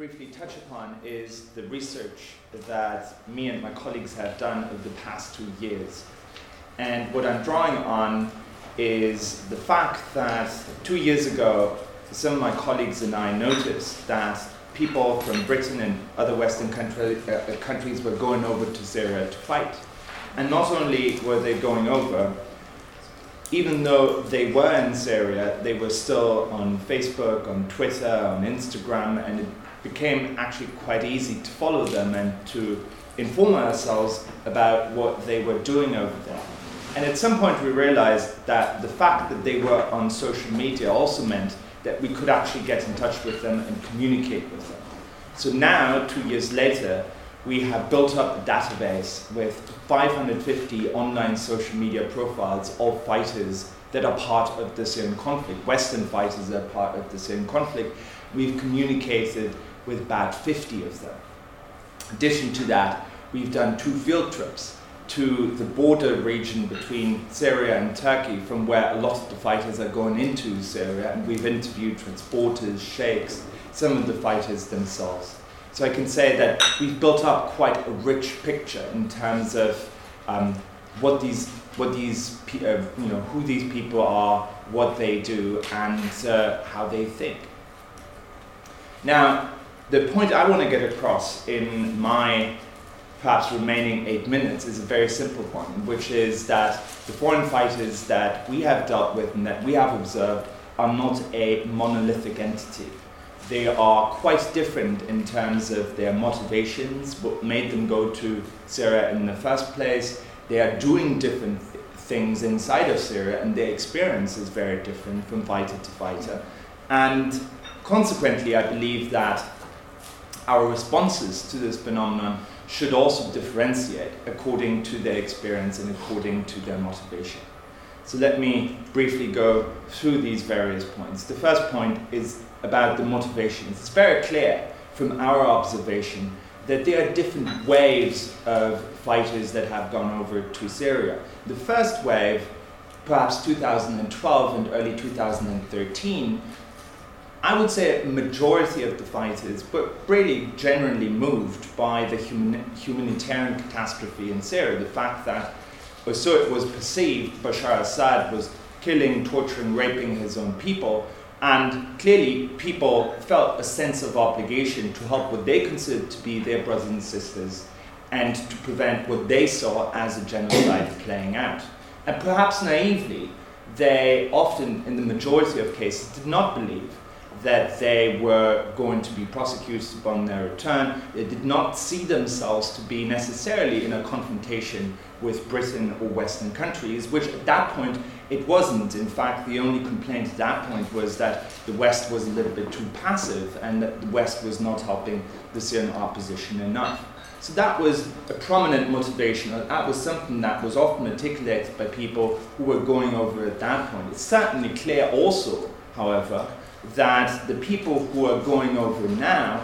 briefly touch upon is the research that me and my colleagues have done over the past 2 years. And what I'm drawing on is the fact that 2 years ago, some of my colleagues and I noticed that people from Britain and other Western countries were going over to Syria to fight. And not only were they going over, even though they were in Syria, they were still on Facebook, on Twitter, on Instagram, and it became actually quite easy to follow them and to inform ourselves about what they were doing over there. And at some point we realized that the fact that they were on social media also meant that we could actually get in touch with them and communicate with them. So now, 2 years later, we have built up a database with 550 online social media profiles of fighters that are part of the Syrian conflict, Western fighters that are part of the Syrian conflict. We've communicated with about 50 of them. In addition to that, we've done 2 field trips to the border region between Syria and Turkey, from where a lot of the fighters are going into Syria, and we've interviewed transporters, sheikhs, some of the fighters themselves. So I can say that we've built up quite a rich picture in terms of who these people are, what they do, and how they think. Now, the point I want to get across in my perhaps remaining 8 minutes is a very simple one, which is that the foreign fighters that we have dealt with and that we have observed are not a monolithic entity. They are quite different in terms of their motivations, what made them go to Syria in the first place. They are doing different things inside of Syria, and their experience is very different from fighter to fighter. And consequently, I believe that our responses to this phenomenon should also differentiate according to their experience and according to their motivation. So let me briefly go through these various points. The first point is about the motivations. It's very clear from our observation that there are different waves of fighters that have gone over to Syria. The first wave, perhaps 2012 and early 2013, I would say a majority of the fighters were really generally moved by the humanitarian catastrophe in Syria, the fact that, or so it was perceived, Bashar al-Assad was killing, torturing, raping his own people, and clearly people felt a sense of obligation to help what they considered to be their brothers and sisters and to prevent what they saw as a genocide playing out. And perhaps naively, they often, in the majority of cases, did not believe that they were going to be prosecuted upon their return. They did not see themselves to be necessarily in a confrontation with Britain or Western countries, which at that point it wasn't. In fact, the only complaint at that point was that the West was a little bit too passive and that the West was not helping the Syrian opposition enough. So that was a prominent motivation, or that was something that was often articulated by people who were going over at that point. It's certainly clear also, however, that the people who are going over now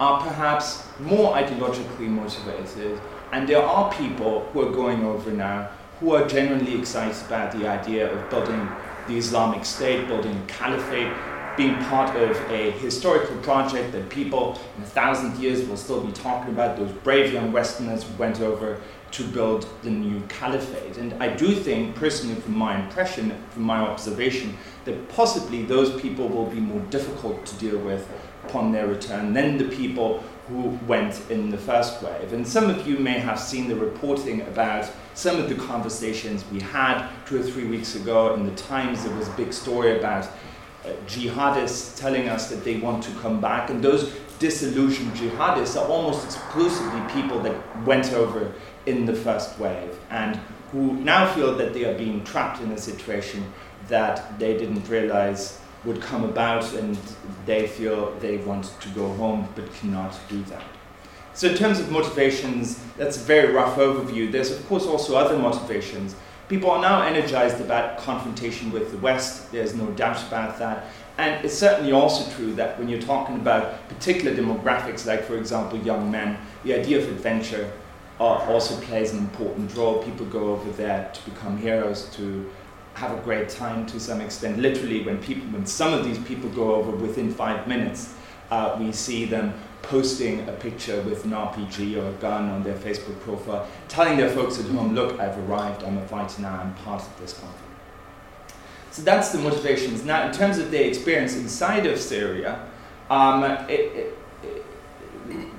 are perhaps more ideologically motivated, and there are people who are going over now who are generally excited about the idea of building the Islamic State, building a caliphate, being part of a historical project that people in 1,000 years will still be talking about, those brave young Westerners who went over to build the new caliphate. And I do think, personally, from my impression, from my observation, that possibly those people will be more difficult to deal with upon their return than the people who went in the first wave. And some of you may have seen the reporting about some of the conversations we had 2 or 3 weeks ago in the Times. There was a big story about jihadists telling us that they want to come back, and those disillusioned jihadists are almost exclusively people that went over in the first wave and who now feel that they are being trapped in a situation that they didn't realize would come about, and they feel they want to go home but cannot do that. So in terms of motivations, that's a very rough overview. There's of course also other motivations. People are now energized about confrontation with the West, there's no doubt about that. And it's certainly also true that when you're talking about particular demographics, like for example young men, the idea of adventure also plays an important role. People go over there to become heroes, to have a great time to some extent. Literally, when some of these people go over, within 5 minutes, we see them posting a picture with an RPG or a gun on their Facebook profile, telling their folks at home, look, I've arrived, I'm a fighter now, I'm part of this conflict. So that's the motivations. Now, in terms of their experience inside of Syria,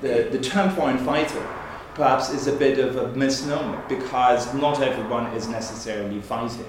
the term foreign fighter perhaps is a bit of a misnomer, because not everyone is necessarily fighting.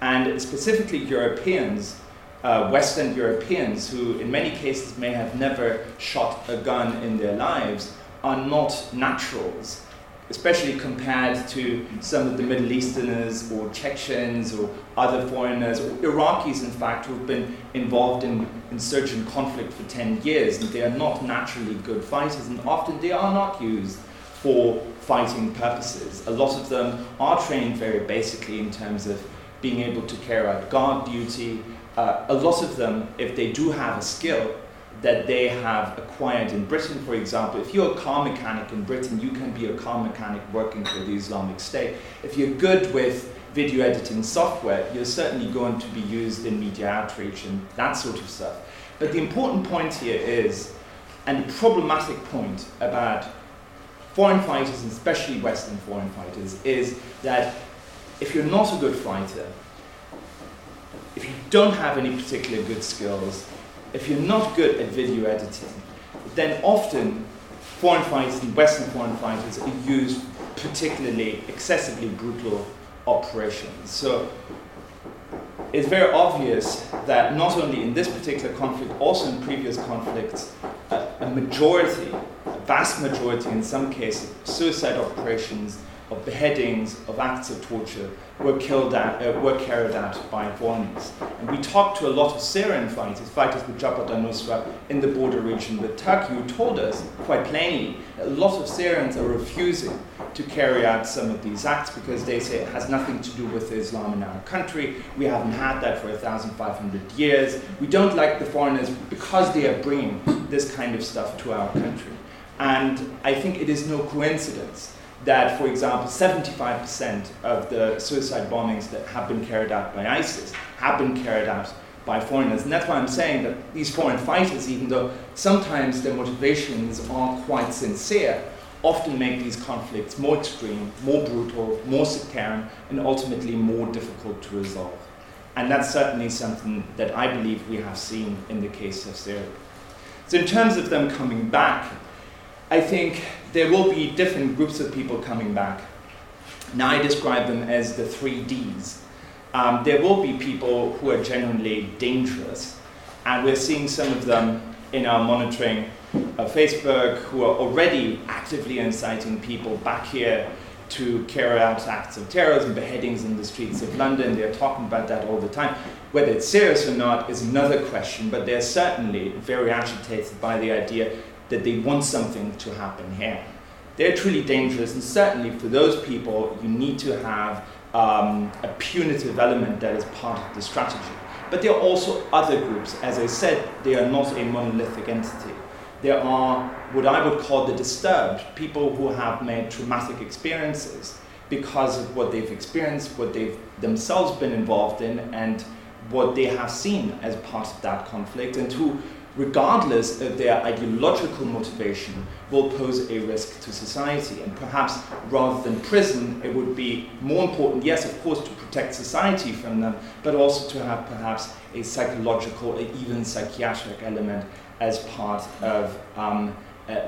And specifically Europeans, Western Europeans, who in many cases may have never shot a gun in their lives, are not naturals, especially compared to some of the Middle Easterners or Chechens or other foreigners, or Iraqis, in fact, who have been involved in insurgent conflict for 10 years, and they are not naturally good fighters, and often they are not used for fighting purposes. A lot of them are trained very basically in terms of being able to carry out guard duty. A lot of them, if they do have a skill that they have acquired in Britain, for example, if you're a car mechanic in Britain, you can be a car mechanic working for the Islamic State. If you're good with video editing software, you're certainly going to be used in media outreach and that sort of stuff. But the important point here is, and the problematic point about foreign fighters, and especially Western foreign fighters, is that if you're not a good fighter, if you don't have any particular good skills, if you're not good at video editing, then often foreign fighters and Western foreign fighters are used particularly excessively brutal operations. So it's very obvious that not only in this particular conflict, also in previous conflicts, a majority, a vast majority in some cases, suicide operations, of beheadings, of acts of torture were carried out by foreigners. And we talked to a lot of Syrian fighters with Jabhat al-Nusra in the border region with Turkey, who told us quite plainly that a lot of Syrians are refusing to carry out some of these acts because they say it has nothing to do with Islam in our country. We haven't had that for 1,500 years. We don't like the foreigners because they are bringing this kind of stuff to our country. And I think it is no coincidence that, for example, 75% of the suicide bombings that have been carried out by ISIS have been carried out by foreigners. And that's why I'm saying that these foreign fighters, even though sometimes their motivations are quite sincere, often make these conflicts more extreme, more brutal, more sectarian, and ultimately more difficult to resolve. And that's certainly something that I believe we have seen in the case of Syria. So in terms of them coming back, I think there will be different groups of people coming back. Now I describe them as the 3 Ds. There will be people who are genuinely dangerous, and we're seeing some of them in our monitoring of Facebook, who are already actively inciting people back here to carry out acts of terrorism, beheadings in the streets of London. They're talking about that all the time. Whether it's serious or not is another question, but they're certainly very agitated by the idea that they want something to happen here. They're truly dangerous, and certainly for those people, you need to have a punitive element that is part of the strategy. But there are also other groups. As I said, they are not a monolithic entity. There are what I would call the disturbed, people who have made traumatic experiences because of what they've experienced, what they've themselves been involved in, and what they have seen as part of that conflict, and who, regardless of their ideological motivation, will pose a risk to society. And perhaps rather than prison, it would be more important, yes, of course, to protect society from them, but also to have perhaps a psychological, even psychiatric element as part of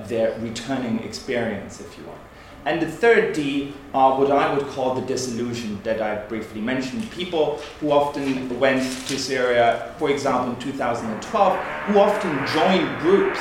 their returning experience, if you want. And the 3rd D are what I would call the disillusioned that I briefly mentioned. People who often went to Syria, for example, in 2012, who often joined groups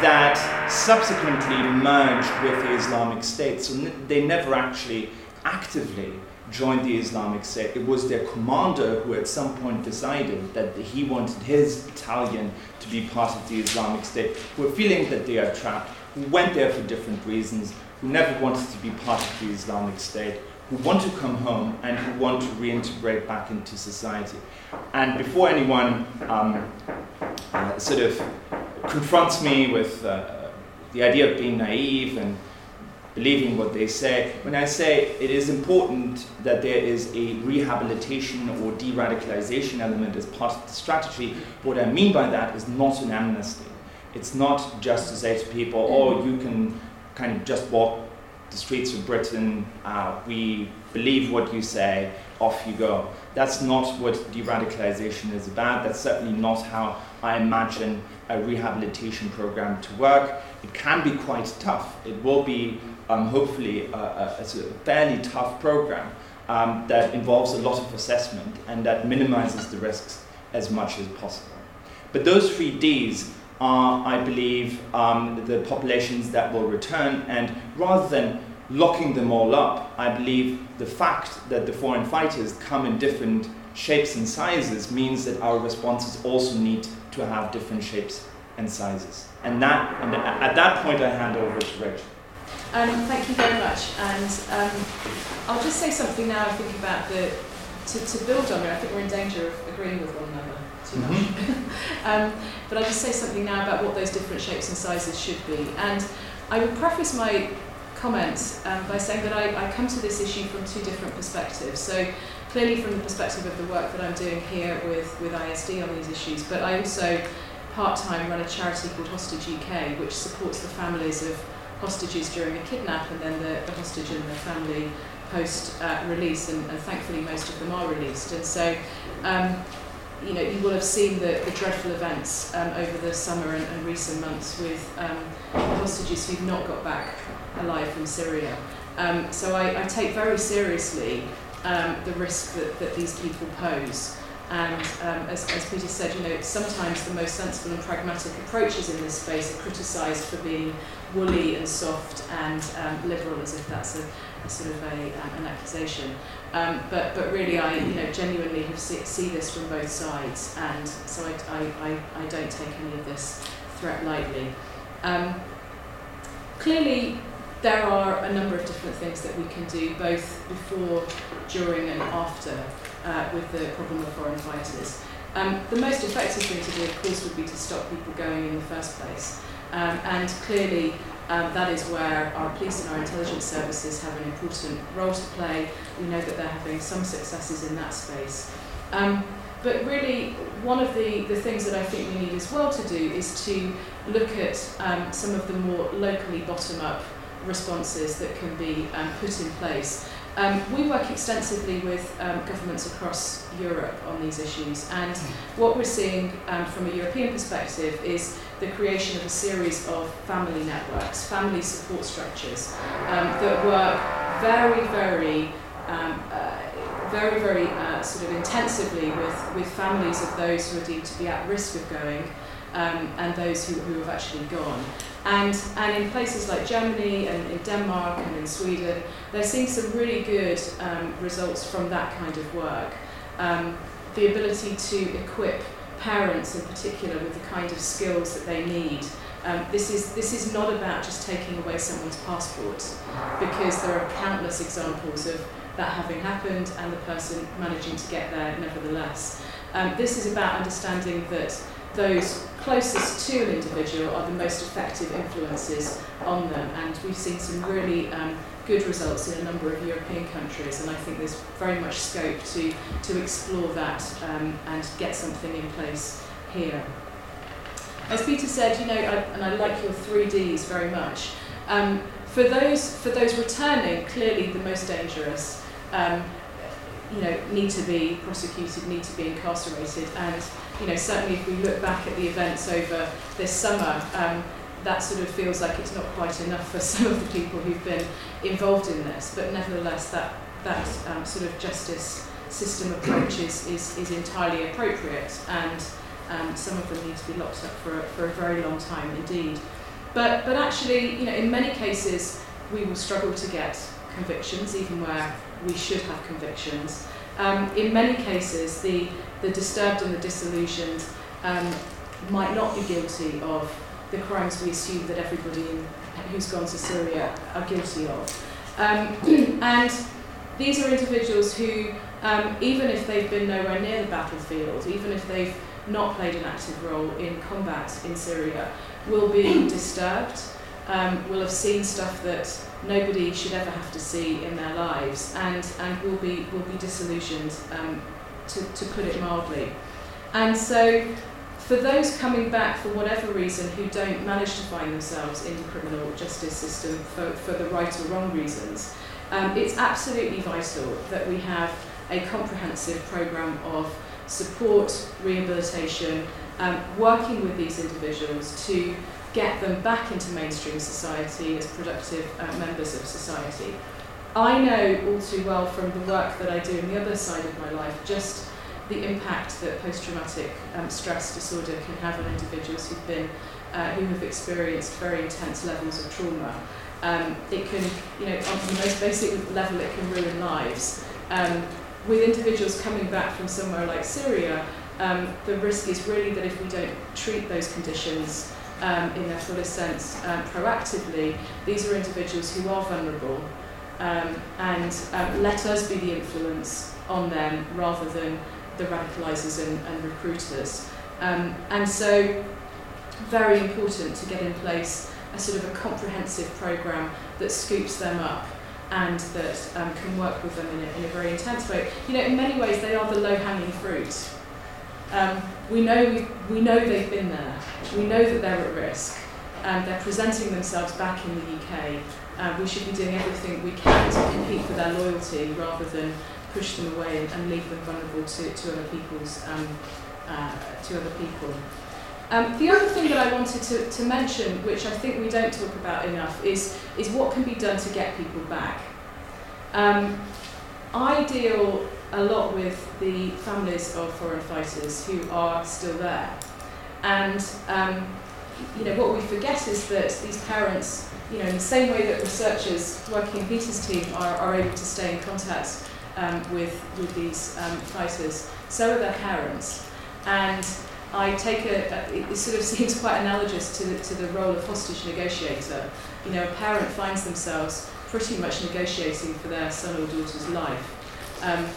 that subsequently merged with the Islamic State. So they never actually actively joined the Islamic State. It was their commander who at some point decided that he wanted his battalion to be part of the Islamic State, who were feeling that they are trapped, who went there for different reasons, who never wanted to be part of the Islamic State, who want to come home and who want to reintegrate back into society. And before anyone sort of confronts me with the idea of being naive and believing what they say, when I say it is important that there is a rehabilitation or de-radicalization element as part of the strategy, what I mean by that is not an amnesty. It's not just to say to people, oh, you can kind of just walk the streets of Britain, we believe what you say, off you go. That's not what de-radicalization is about. That's certainly not how I imagine a rehabilitation program to work. It can be quite tough. It will be, hopefully, a sort of fairly tough program that involves a lot of assessment and that minimizes the risks as much as possible. But those three Ds are, I believe, the populations that will return, and rather than locking them all up, I believe the fact that the foreign fighters come in different shapes and sizes means that our responses also need to have different shapes and sizes. And at that point, I hand over to Rachel. Thank you very much. And I'll just say something now, I think, about to build on it. I think we're in danger of agreeing with one another too much. Mm-hmm. But I'll just say something now about what those different shapes and sizes should be. And I would preface my comments by saying that I come to this issue from two different perspectives. So clearly from the perspective of the work that I'm doing here with ISD on these issues, but I also part-time run a charity called Hostage UK, which supports the families of hostages during a kidnap, and then the hostage and the family post-release, and thankfully most of them are released. And so, you know, you will have seen the dreadful events over the summer and recent months with hostages who've not got back alive from Syria. So I take very seriously the risk that these people pose. And as Peter said, you know, sometimes the most sensible and pragmatic approaches in this space are criticised for being woolly and soft and liberal, as if that's a sort of an accusation. But really, I genuinely have see this from both sides, and so I don't take any of this threat lightly. Clearly, there are a number of different things that we can do, both before, during, and after. With the problem of foreign fighters. The most effective thing to do, of course, would be to stop people going in the first place. And clearly, that is where our police and our intelligence services have an important role to play. We know that they're having some successes in that space. But really, one of the things that I think we need as well to do is to look at some of the more locally bottom-up responses that can be put in place. We work extensively with governments across Europe on these issues, and what we're seeing from a European perspective is the creation of a series of family networks, family support structures that work very, very sort of intensively with families of those who are deemed to be at risk of going and those who have actually gone. And in places like Germany and in Denmark and in Sweden, they're seeing some really good results from that kind of work. The ability to equip parents in particular with the kind of skills that they need. This is not about just taking away someone's passport, because there are countless examples of that having happened and the person managing to get there nevertheless. This is about understanding that those closest to an individual are the most effective influences on them, and we've seen some really good results in a number of European countries, and I think there's very much scope to explore that and get something in place here. As Peter said, I like your 3 Ds very much. For those returning, clearly the most dangerous need to be prosecuted, need to be incarcerated, and certainly if we look back at the events over this summer, that sort of feels like it's not quite enough for some of the people who've been involved in this, but nevertheless that sort of justice system approach is entirely appropriate, and some of them need to be locked up for a very long time indeed. But actually, in many cases we will struggle to get convictions, even where we should have convictions. In many cases, the disturbed and the disillusioned might not be guilty of the crimes we assume that everybody who's gone to Syria are guilty of. And these are individuals who, even if they've been nowhere near the battlefield, even if they've not played an active role in combat in Syria, will be disturbed, will have seen stuff that nobody should ever have to see in their lives, and will be disillusioned, to put it mildly. And so For those coming back for whatever reason who don't manage to find themselves in the criminal justice system for the right or wrong reasons, it's absolutely vital that we have a comprehensive programme of support, rehabilitation, working with these individuals to get them back into mainstream society as productive members of society. I know all too well from the work that I do on the other side of my life just the impact that post-traumatic stress disorder can have on individuals who've been, who have experienced very intense levels of trauma. It can, you know, on the most basic level, it can ruin lives. With individuals coming back from somewhere like Syria, the risk is really that if we don't treat those conditions in their fullest sense proactively, these are individuals who are vulnerable. And let us be the influence on them rather than the radicalisers and recruiters. And so, very important to get in place a sort of a comprehensive programme that scoops them up and that can work with them in a very intense way. You know, in many ways, they are the low-hanging fruit. We know they've been there. We know that they're at risk. They're presenting themselves back in the UK. We should be doing everything we can to compete for their loyalty rather than push them away and leave them vulnerable to other people's to other people. The other thing that I wanted to mention, which I think we don't talk about enough, is what can be done to get people back. I deal a lot with the families of foreign fighters who are still there, and you know, what we forget is that these parents, you know, in the same way that researchers working in Peter's team are able to stay in contact with these fighters, so are their parents. And I take it sort of seems quite analogous to the role of hostage negotiator. You know, a parent finds themselves pretty much negotiating for their son or daughter's life, having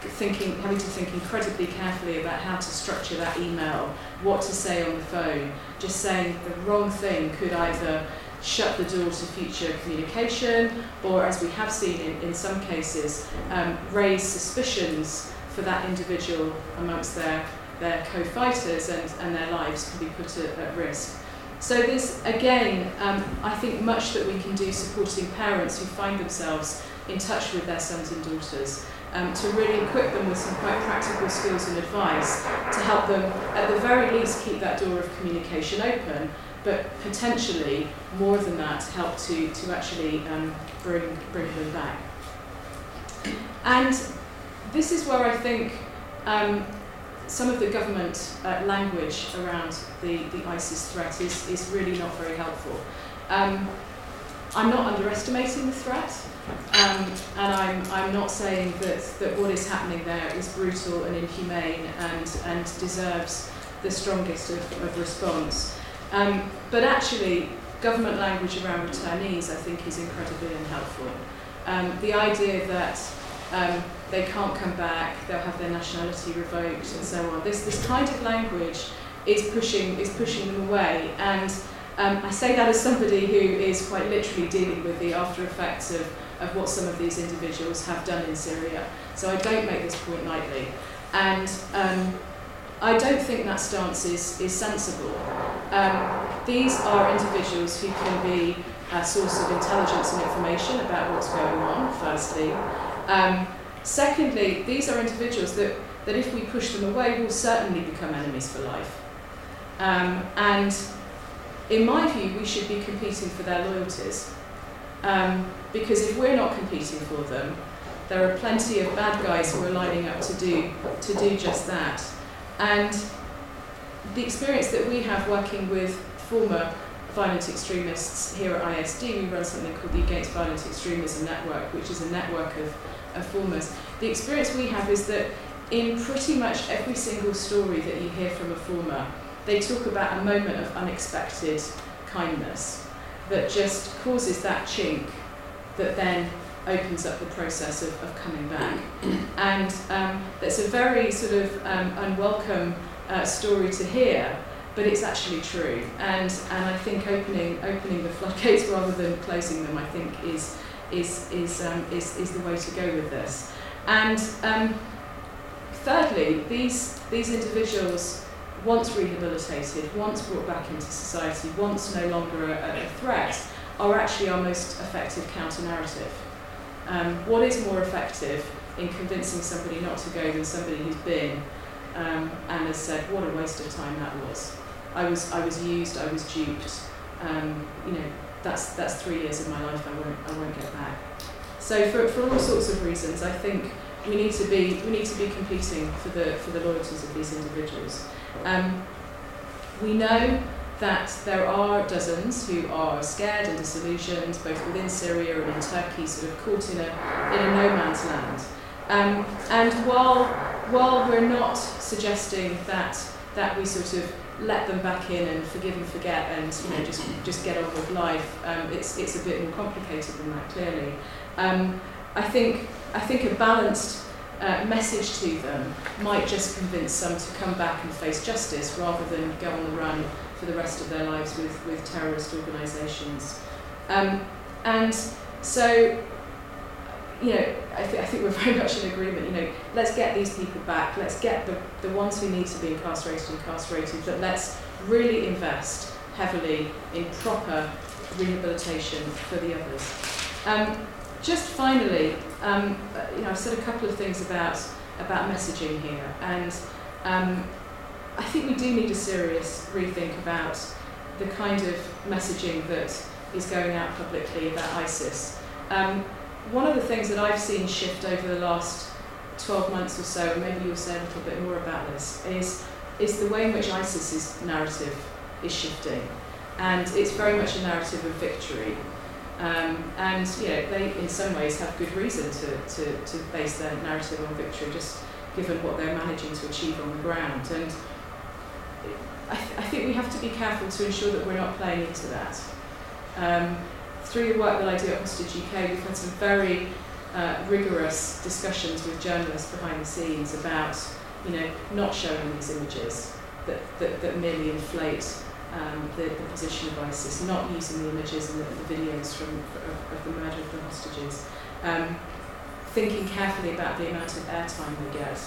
to think incredibly carefully about how to structure that email, what to say on the phone. Just saying the wrong thing could either shut the door to future communication or, as we have seen in some cases, raise suspicions for that individual amongst their co-fighters, and their lives can be put at risk. So there's, again, I think much that we can do supporting parents who find themselves in touch with their sons and daughters, to really equip them with some quite practical skills and advice to help them, at the very least, keep that door of communication open, but potentially, more than that, help to actually bring them back. And this is where I think some of the government language around the ISIS threat is really not very helpful. I'm not underestimating the threat, and I'm not saying that what is happening there is brutal and inhumane and deserves the strongest of response. But actually, government language around returnees, I think, is incredibly unhelpful. The idea that they can't come back, they'll have their nationality revoked, and so on. This kind of language is pushing them away. And I say that as somebody who is quite literally dealing with the after effects of what some of these individuals have done in Syria. So I don't make this point lightly. And I don't think that stance is sensible. These are individuals who can be a source of intelligence and information about what's going on, firstly. Secondly, these are individuals that if we push them away, will certainly become enemies for life. And in my view, we should be competing for their loyalties. Because if we're not competing for them, there are plenty of bad guys who are lining up to do just that. And the experience that we have working with former violent extremists here at ISD, we run something called the Against Violent Extremism Network, which is a network of formers. The experience we have is that in pretty much every single story that you hear from a former, they talk about a moment of unexpected kindness that just causes that chink that then opens up the process of coming back. And that's a very sort of unwelcome story to hear, but it's actually true. And I think opening the floodgates rather than closing them, I think, is the way to go with this. And thirdly, these individuals once rehabilitated, once brought back into society, once no longer a threat, are actually our most effective counter-narrative. What is more effective in convincing somebody not to go than somebody who's been and has said, what a waste of time that was. I was used, I was duped. You know, that's 3 years of my life I won't get back. So for all sorts of reasons, I think we need to be competing for the loyalties of these individuals. We know that there are dozens who are scared and disillusioned, both within Syria and in Turkey, sort of caught in a no man's land. And while we're not suggesting that we sort of let them back in and forgive and forget and just get on with life, it's a bit more complicated than that, clearly. I think a balanced message to them might just convince some to come back and face justice rather than go on the run for the rest of their lives with terrorist organisations. And so, I think we're very much in agreement, let's get these people back, let's get the ones who need to be incarcerated, but let's really invest heavily in proper rehabilitation for the others. Just finally, I've said a couple of things about messaging here, and I think we do need a serious rethink about the kind of messaging that is going out publicly about ISIS. One of the things that I've seen shift over the last 12 months or so, and maybe you'll say a little bit more about this, is the way in which ISIS's narrative is shifting. And it's very much a narrative of victory. And they, in some ways, have good reason to base their narrative on victory, just given what they're managing to achieve on the ground. And I think we have to be careful to ensure that we're not playing into that. Through the work that I do at Hostage UK, we've had some very rigorous discussions with journalists behind the scenes about, not showing these images that merely inflate the position of ISIS, not using the images and the videos of the murder of the hostages, thinking carefully about the amount of airtime we get,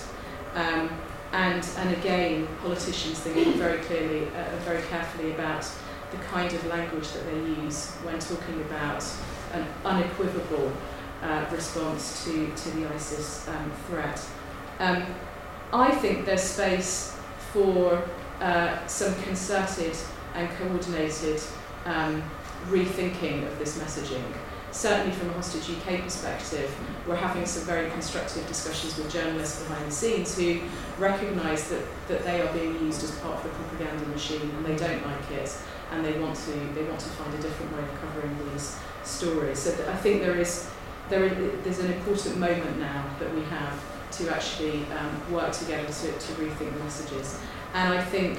and again, politicians thinking very clearly, very carefully about the kind of language that they use when talking about an unequivocal response to the ISIS threat. I think there's space for some concerted and coordinated rethinking of this messaging. Certainly from a Hostage UK perspective, we're having some very constructive discussions with journalists behind the scenes who recognise that they are being used as part of the propaganda machine, and they don't like it, and they want to find a different way of covering these stories. So I think there's an important moment now that we have to actually work together to rethink the messages. And I think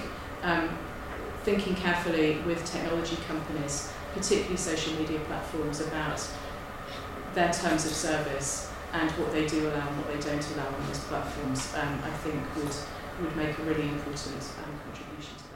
thinking carefully with technology companies, particularly social media platforms, about their terms of service and what they do allow and what they don't allow on those platforms, I think would make a really important contribution.